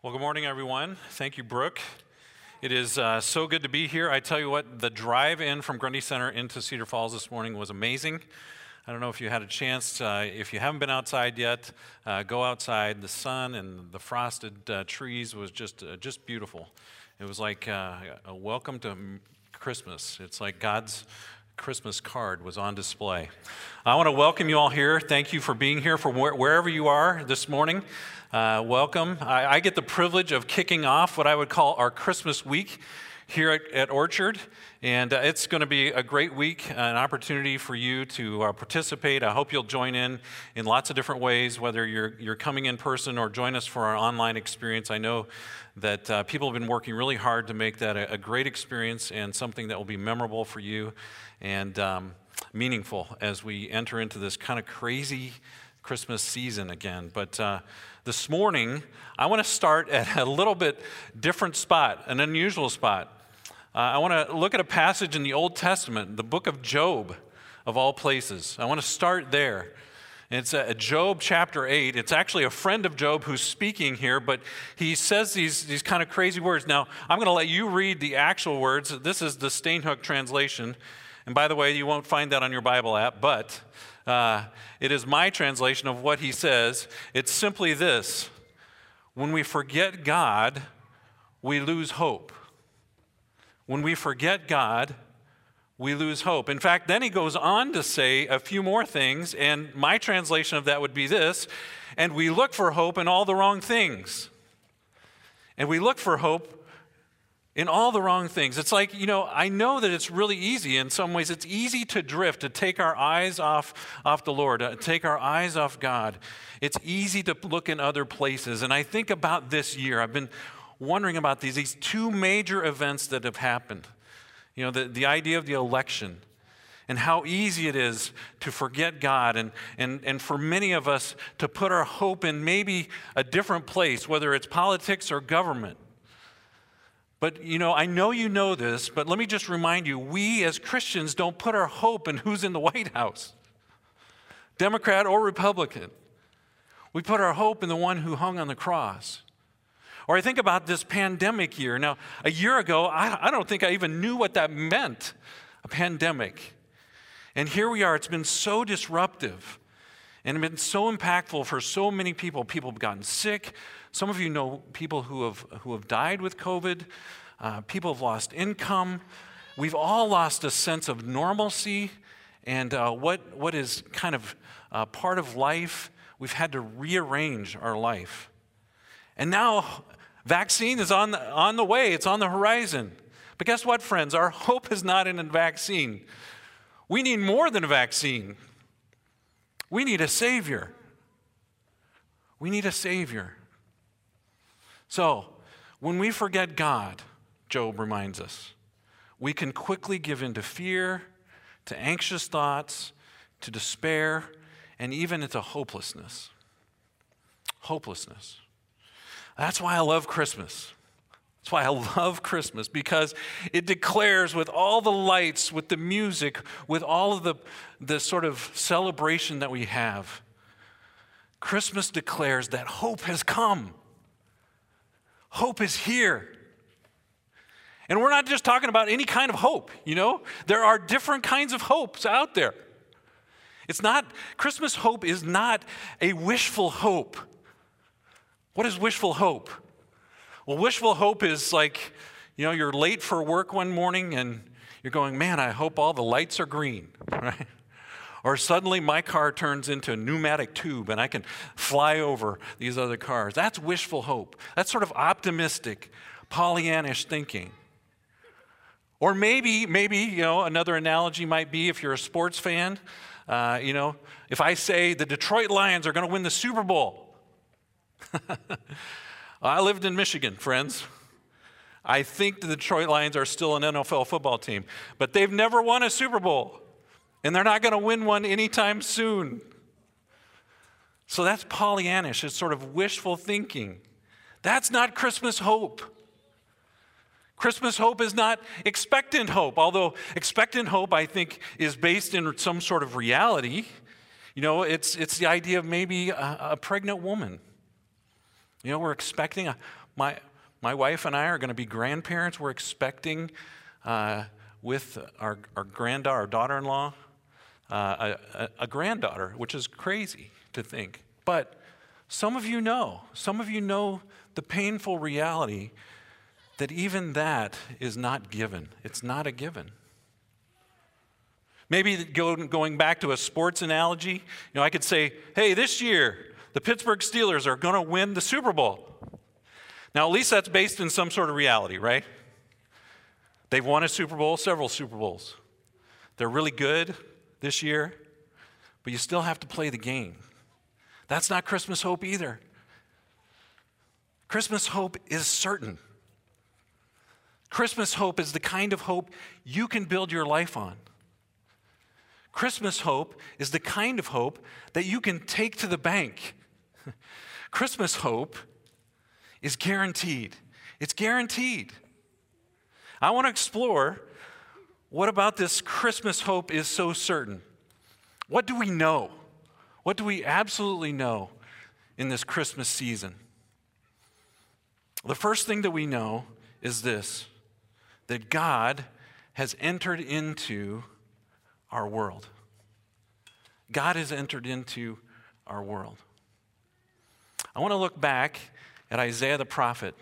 Well, good morning, everyone. Thank you, Brooke. It is so good to be here. I tell you what, the drive in from Grundy Center into Cedar Falls this morning was amazing. I don't know if you had a chance. If you haven't been outside yet, go outside. The sun and the frosted trees was just beautiful. It was like a welcome to Christmas. It's like God's Christmas card was on display. I want to welcome you all here. Thank you for being here from wherever you are this morning. Welcome. I get the privilege of kicking off what I would call our Christmas week here at Orchard, and it's going to be a great week, an opportunity for you to participate. I hope you'll join in lots of different ways, whether you're coming in person or join us for our online experience. I know that people have been working really hard to make that a great experience and something that will be memorable for you and meaningful as we enter into this kind of crazy Christmas season again. But this morning, I want to start at a little bit different spot, an unusual spot. I want to look at a passage in the Old Testament, the book of Job, of all places. I want to start there. It's Job chapter 8. It's actually a friend of Job who's speaking here, but he says these kind of crazy words. Now, I'm going to let you read the actual words. This is the Stainhook translation. And by the way, you won't find that on your Bible app, but it is my translation of what he says. It's simply this: when we forget God, we lose hope. When we forget God, we lose hope. In fact, then he goes on to say a few more things, and my translation of that would be this: and we look for hope in all the wrong things. And we look for hope in all the wrong things. It's like, you know, I know that it's really easy in some ways. It's easy to drift, to take our eyes off the Lord, to take our eyes off God. It's easy to look in other places. And I think about this year. I've been wondering about these two major events that have happened. You know, the idea of the election and how easy it is to forget God and for many of us to put our hope in maybe a different place, whether it's politics or government. But, you know, I know you know this, but let me just remind you, we as Christians don't put our hope in who's in the White House, Democrat or Republican. We put our hope in the one who hung on the cross. Or I think about this pandemic year. Now, a year ago, I don't think I even knew what that meant, a pandemic. And here we are. It's been so disruptive and been so impactful for so many people. People have gotten sick. Some of you know people who have died with COVID. People have lost income. We've all lost a sense of normalcy and what is kind of part of life. We've had to rearrange our life. And now vaccine is on the way. It's on the horizon. But guess what, friends? Our hope is not in a vaccine. We need more than a vaccine. We need a Savior. We need a Savior. So, when we forget God, Job reminds us, we can quickly give in to fear, to anxious thoughts, to despair, and even into hopelessness. Hopelessness. That's why I love Christmas. That's why I love Christmas, because it declares with all the lights, with the music, with all of the sort of celebration that we have, Christmas declares that hope has come. Hope is here. And we're not just talking about any kind of hope, you know? There are different kinds of hopes out there. It's not, Christmas hope is not a wishful hope. What is wishful hope? Well, wishful hope is like, you know, you're late for work one morning and you're going, man, I hope all the lights are green, right? Or suddenly my car turns into a pneumatic tube and I can fly over these other cars. That's wishful hope. That's sort of optimistic, Pollyannish thinking. Or maybe, you know, another analogy might be if you're a sports fan, you know, if I say the Detroit Lions are going to win the Super Bowl. I lived in Michigan, friends. I think the Detroit Lions are still an NFL football team, but they've never won a Super Bowl. And they're not going to win one anytime soon. So that's Pollyannish. It's sort of wishful thinking. That's not Christmas hope. Christmas hope is not expectant hope, although expectant hope, I think, is based in some sort of reality. You know, it's the idea of maybe a pregnant woman. You know, we're expecting, My wife and I are going to be grandparents. We're expecting with our daughter-in-law, a granddaughter, which is crazy to think. But some of you know the painful reality that even that is not given. It's not a given. Maybe going back to a sports analogy, I could say, hey, this year, the Pittsburgh Steelers are going to win the Super Bowl. Now, at least that's based in some sort of reality, right? They've won a Super Bowl, several Super Bowls. They're really good this year, but you still have to play the game. That's not Christmas hope either. Christmas hope is certain. Christmas hope is the kind of hope you can build your life on. Christmas hope is the kind of hope that you can take to the bank. Christmas hope is guaranteed. It's guaranteed. I want to explore what about this Christmas hope is so certain. What do we know? What do we absolutely know in this Christmas season? The first thing that we know is this, that God has entered into our world. God has entered into our world. I want to look back at Isaiah the prophet.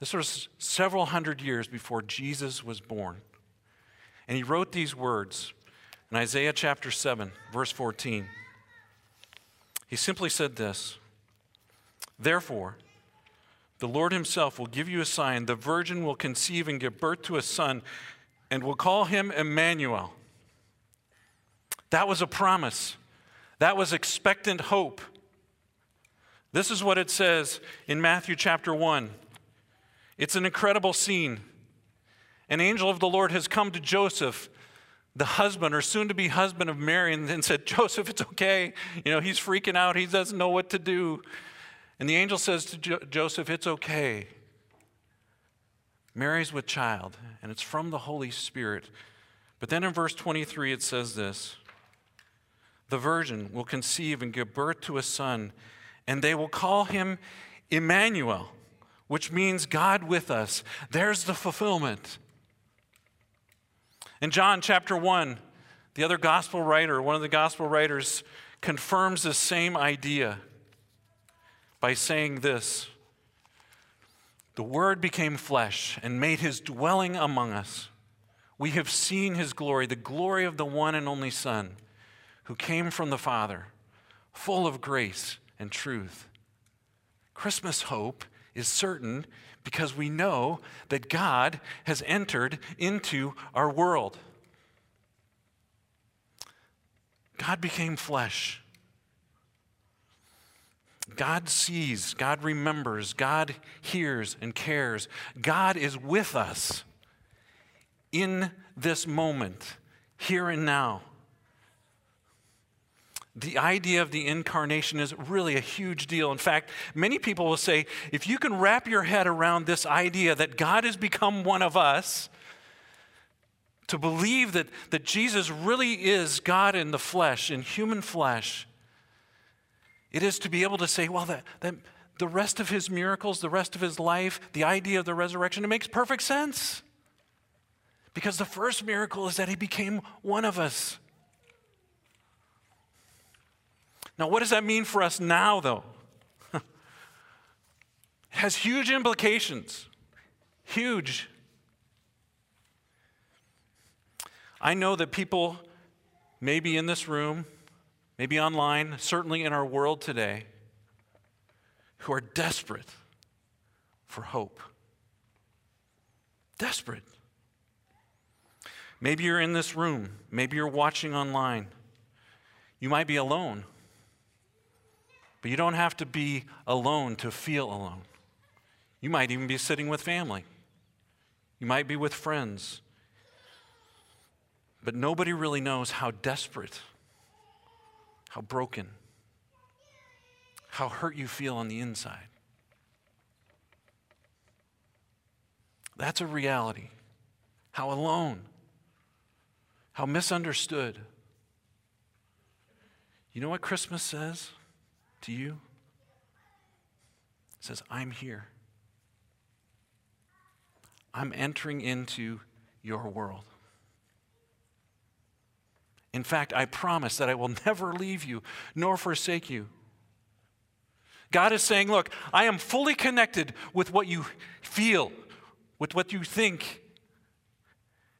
This was several hundred years before Jesus was born. And he wrote these words in Isaiah chapter 7, verse 14. He simply said this, "Therefore, the Lord himself will give you a sign. The virgin will conceive and give birth to a son and will call him Emmanuel." That was a promise. That was expectant hope. This is what it says in Matthew chapter 1. It's an incredible scene. An angel of the Lord has come to Joseph, the husband or soon-to-be husband of Mary, and then said, "Joseph, it's okay. He's freaking out. He doesn't know what to do." And the angel says to Joseph, "It's okay. Mary's with child, and it's from the Holy Spirit." But then in verse 23, it says this, "The virgin will conceive and give birth to a son, and they will call him Emmanuel," which means God with us. There's the fulfillment. In John chapter 1, one of the gospel writers confirms the same idea by saying this, "The Word became flesh and made his dwelling among us. We have seen his glory, the glory of the one and only Son, who came from the Father, full of grace and truth." Christmas hope is certain because we know that God has entered into our world. God became flesh. God sees, God remembers, God hears and cares. God is with us in this moment, here and now. The idea of the incarnation is really a huge deal. In fact, many people will say, if you can wrap your head around this idea that God has become one of us, to believe that Jesus really is God in the flesh, in human flesh, it is to be able to say, well, that the rest of his miracles, the rest of his life, the idea of the resurrection, it makes perfect sense. Because the first miracle is that he became one of us. Now, what does that mean for us now, though? It has huge implications. Huge. I know that people, maybe in this room, maybe online, certainly in our world today, who are desperate for hope. Desperate. Maybe you're in this room. Maybe you're watching online. You might be alone, but you don't have to be alone to feel alone. You might even be sitting with family. You might be with friends. But nobody really knows how desperate, how broken, how hurt you feel on the inside. That's a reality. How alone, how misunderstood. You know what Christmas says to you? It says, "I'm here. I'm entering into your world. In fact, I promise that I will never leave you nor forsake you. God is saying, look, I am fully connected with what you feel, with what you think,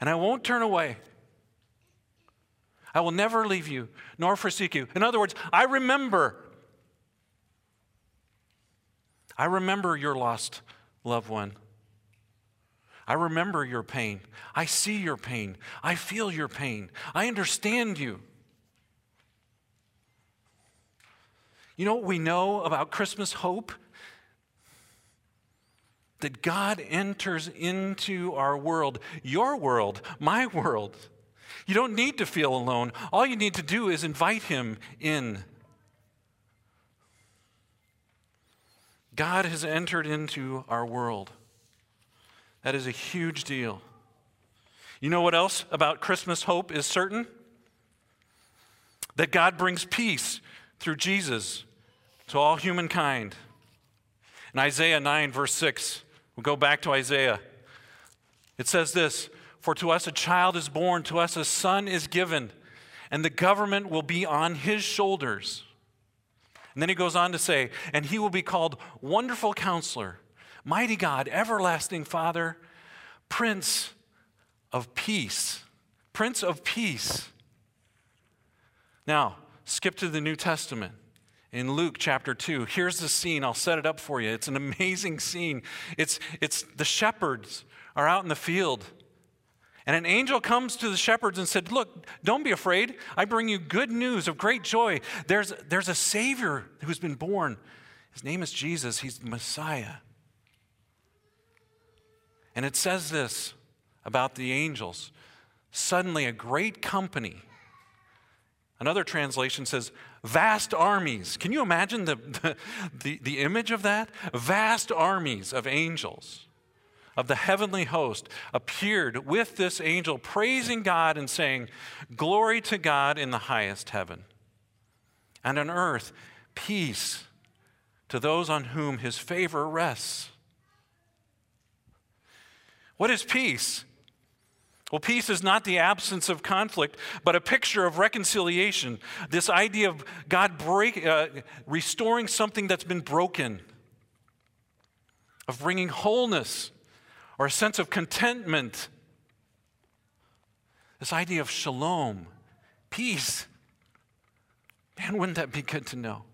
and I won't turn away. I will never leave you nor forsake you. In other words, I remember your lost loved one. I remember your pain. I see your pain. I feel your pain. I understand you. You know what we know about Christmas hope? That God enters into our world, your world, my world. You don't need to feel alone. All you need to do is invite him in. God has entered into our world. That is a huge deal. You know what else about Christmas hope is certain? That God brings peace through Jesus to all humankind. In Isaiah 9, verse 6, we'll go back to Isaiah. It says this, "For to us a child is born, to us a son is given, and the government will be on his shoulders." And then he goes on to say, "And he will be called Wonderful Counselor, Mighty God, Everlasting Father, Prince of Peace." Prince of Peace. Now, skip to the New Testament. In Luke chapter 2, here's the scene. I'll set it up for you. It's an amazing scene. It's the shepherds are out in the field. And an angel comes to the shepherds and said, "Look, don't be afraid. I bring you good news of great joy. There's a Savior who's been born. His name is Jesus. He's the Messiah." And it says this about the angels. Suddenly a great company. Another translation says, vast armies. Can you imagine the image of that? Vast armies of angels, of the heavenly host, appeared with this angel, praising God and saying, "Glory to God in the highest heaven, and on earth peace to those on whom his favor rests." What is peace? Well, peace is not the absence of conflict, but a picture of reconciliation. This idea of God restoring something that's been broken, of bringing wholeness or a sense of contentment. This idea of shalom, peace. Man, wouldn't that be good to know?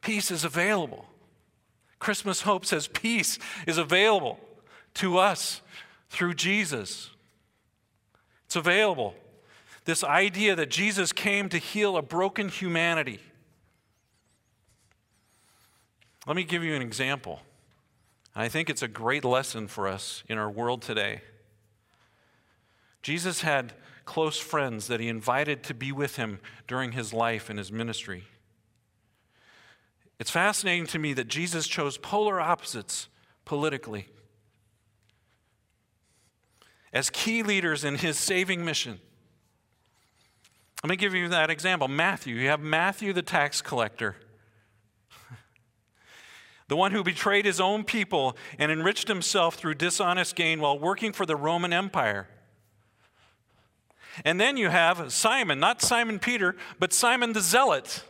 Peace is available. Christmas hope says peace is available to us through Jesus. It's available. This idea that Jesus came to heal a broken humanity. Let me give you an example. I think it's a great lesson for us in our world today. Jesus had close friends that he invited to be with him during his life and his ministry. It's fascinating to me that Jesus chose polar opposites politically as key leaders in his saving mission. Let me give you that example. Matthew, you have Matthew the tax collector, the one who betrayed his own people and enriched himself through dishonest gain while working for the Roman Empire. And then you have Simon, not Simon Peter, but Simon the Zealot.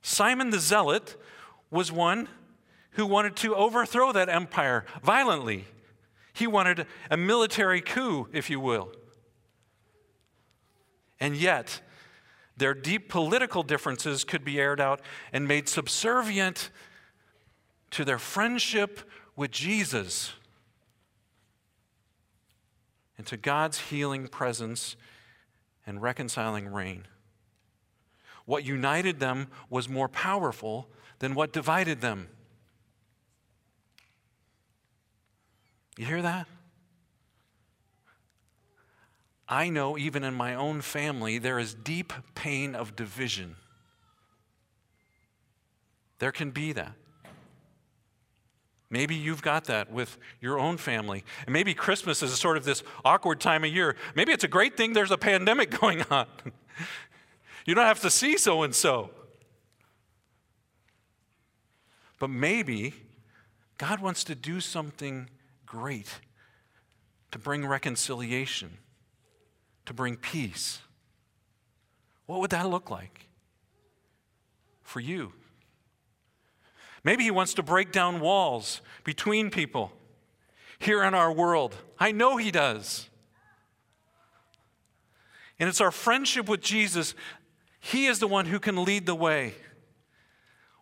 Simon the Zealot was one who wanted to overthrow that empire violently. He wanted a military coup, if you will. And yet, their deep political differences could be aired out and made subservient to their friendship with Jesus and to God's healing presence and reconciling reign. What united them was more powerful than what divided them. You hear that? I know even in my own family, there is deep pain of division. There can be that. Maybe you've got that with your own family. And maybe Christmas is sort of this awkward time of year. Maybe it's a great thing there's a pandemic going on. You don't have to see so-and-so. But maybe God wants to do something great, to bring reconciliation, to bring peace. What would that look like for you? Maybe he wants to break down walls between people here in our world. I know he does. And it's our friendship with Jesus. He is the one who can lead the way.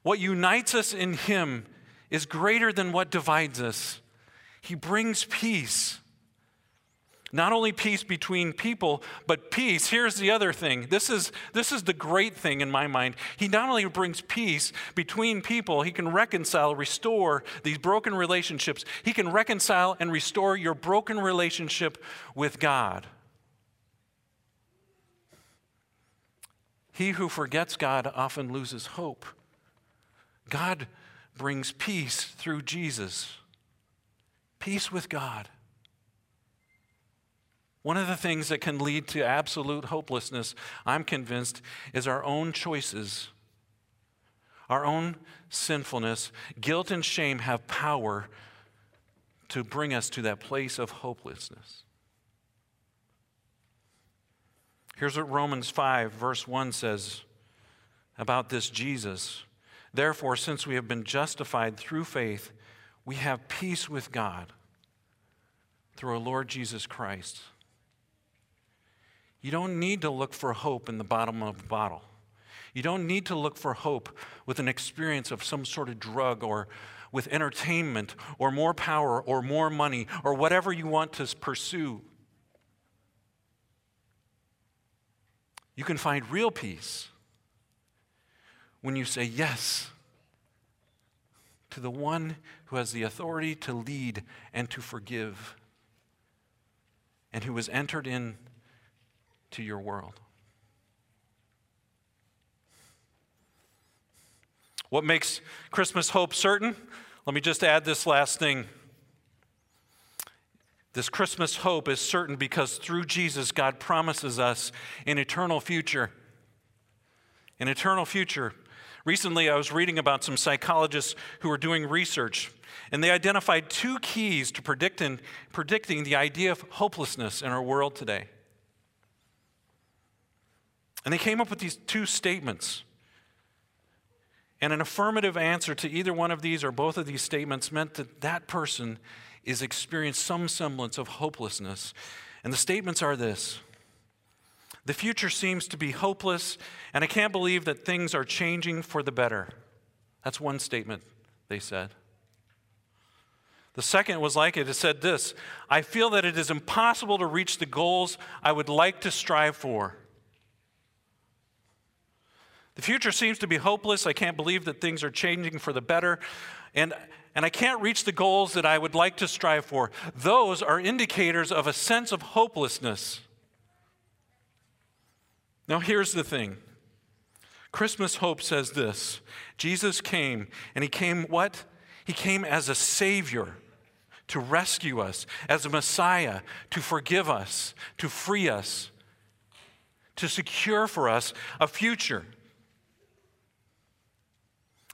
What unites us in him is greater than what divides us. He brings peace. Not only peace between people, but peace. Here's the other thing. This is the great thing in my mind. He not only brings peace between people, he can reconcile, restore these broken relationships. He can reconcile and restore your broken relationship with God. He who forgets God often loses hope. God brings peace through Jesus. Peace with God. One of the things that can lead to absolute hopelessness, I'm convinced, is our own choices, our own sinfulness. Guilt and shame have power to bring us to that place of hopelessness. Here's what Romans 5, verse 1 says about this Jesus. Therefore, since we have been justified through faith, we have peace with God through our Lord Jesus Christ. You don't need to look for hope in the bottom of a bottle. You don't need to look for hope with an experience of some sort of drug or with entertainment or more power or more money or whatever you want to pursue. You can find real peace when you say yes to the one who has the authority to lead and to forgive and who has entered in to your world. What makes Christmas hope certain? Let me just add this last thing. This Christmas hope is certain because through Jesus, God promises us an eternal future. An eternal future. Recently, I was reading about some psychologists who were doing research, and they identified two keys to predicting the idea of hopelessness in our world today. And they came up with these two statements. And an affirmative answer to either one of these or both of these statements meant that that person is experiencing some semblance of hopelessness. And the statements are this: the future seems to be hopeless, and I can't believe that things are changing for the better. That's one statement they said. The second was like it. It said this: I feel that it is impossible to reach the goals I would like to strive for. The future seems to be hopeless. I can't believe that things are changing for the better. And I can't reach the goals that I would like to strive for. Those are indicators of a sense of hopelessness. Now here's the thing. Christmas hope says this. Jesus came, and he came what? He came as a Savior to rescue us, as a Messiah to forgive us, to free us, to secure for us a future.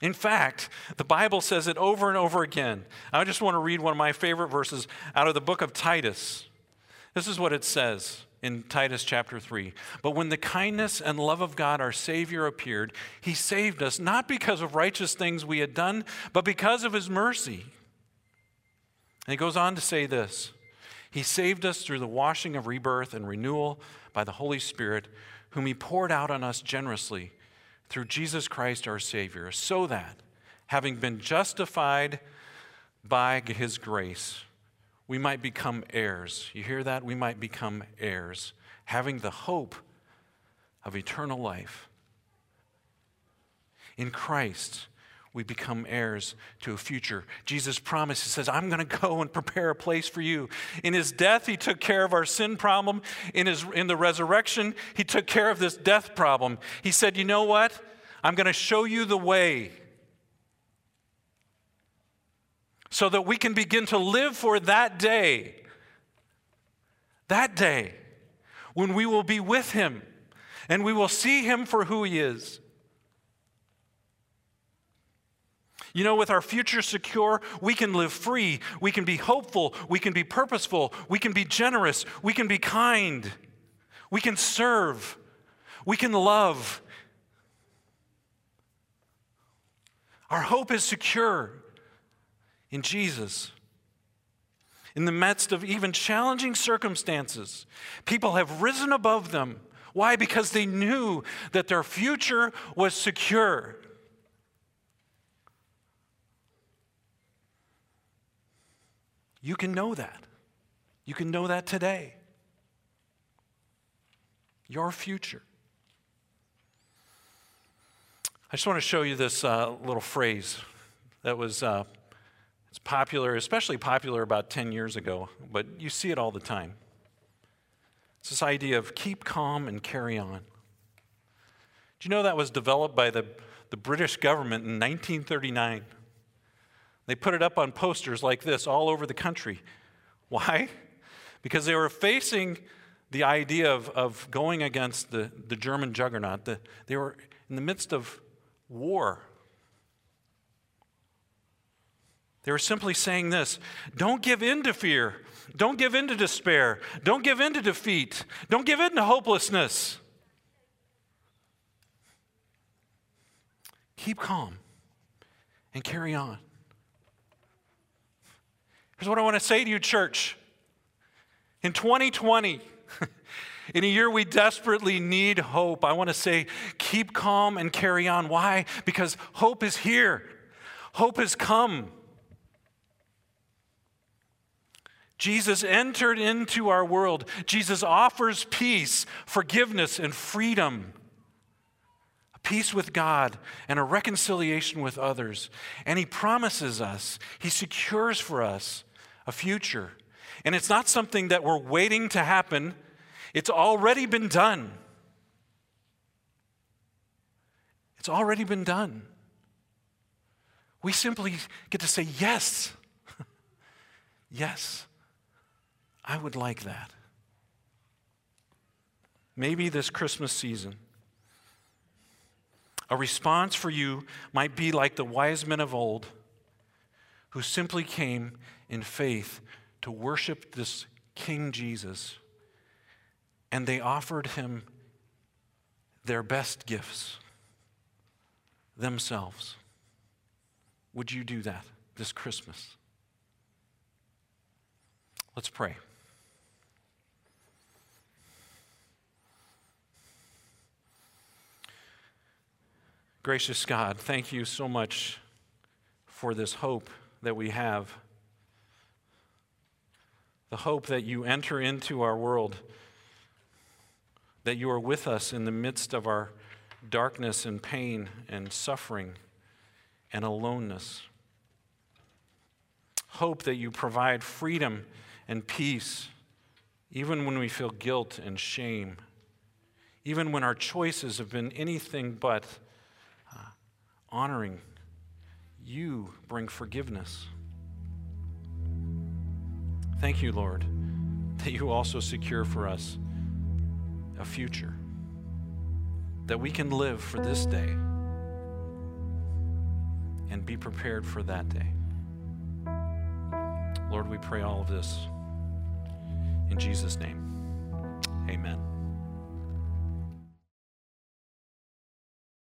In fact, the Bible says it over and over again. I just want to read one of my favorite verses out of the book of Titus. This is what it says in Titus chapter 3. But when the kindness and love of God, our Savior, appeared, he saved us, not because of righteous things we had done, but because of his mercy. And he goes on to say this: he saved us through the washing of rebirth and renewal by the Holy Spirit, whom he poured out on us generously, through Jesus Christ our Savior, so that, having been justified by his grace, we might become heirs. You hear that? We might become heirs, having the hope of eternal life. In Christ, we become heirs to a future. Jesus promised, he says, I'm going to go and prepare a place for you. In his death, he took care of our sin problem. In the resurrection, he took care of this death problem. He said, you know what? I'm going to show you the way so that we can begin to live for that day. That day when we will be with him and we will see him for who he is. You know, with our future secure, we can live free. We can be hopeful. We can be purposeful. We can be generous. We can be kind. We can serve. We can love. Our hope is secure in Jesus. In the midst of even challenging circumstances, people have risen above them. Why? Because they knew that their future was secure. You can know that. You can know that today. Your future. I just want to show you this little phrase that was it's popular, especially popular about 10 years ago, but you see it all the time. It's this idea of keep calm and carry on. Do you know that was developed by the British government in 1939? They put it up on posters like this all over the country. Why? Because they were facing the idea of going against the German juggernaut. They were in the midst of war. They were simply saying this: don't give in to fear. Don't give in to despair. Don't give in to defeat. Don't give in to hopelessness. Keep calm and carry on. Here's what I want to say to you, church. In 2020, in a year we desperately need hope, I want to say keep calm and carry on. Why? Because hope is here. Hope has come. Jesus entered into our world. Jesus offers peace, forgiveness, and freedom. A peace with God and a reconciliation with others. And he promises us, he secures for us a future. And it's not something that we're waiting to happen. It's already been done. It's already been done. We simply get to say yes. Yes. I would like that. Maybe this Christmas season, a response for you might be like the wise men of old who simply came in faith to worship this King Jesus, and they offered him their best gifts, themselves. Would you do that this Christmas? Let's pray. Gracious God, thank you so much for this hope that we have. The hope that you enter into our world, that you are with us in the midst of our darkness and pain and suffering and aloneness. Hope that you provide freedom and peace, even when we feel guilt and shame, even when our choices have been anything but honoring. You bring forgiveness. Thank you, Lord, that you also secure for us a future that we can live for this day and be prepared for that day. Lord, we pray all of this in Jesus' name. Amen.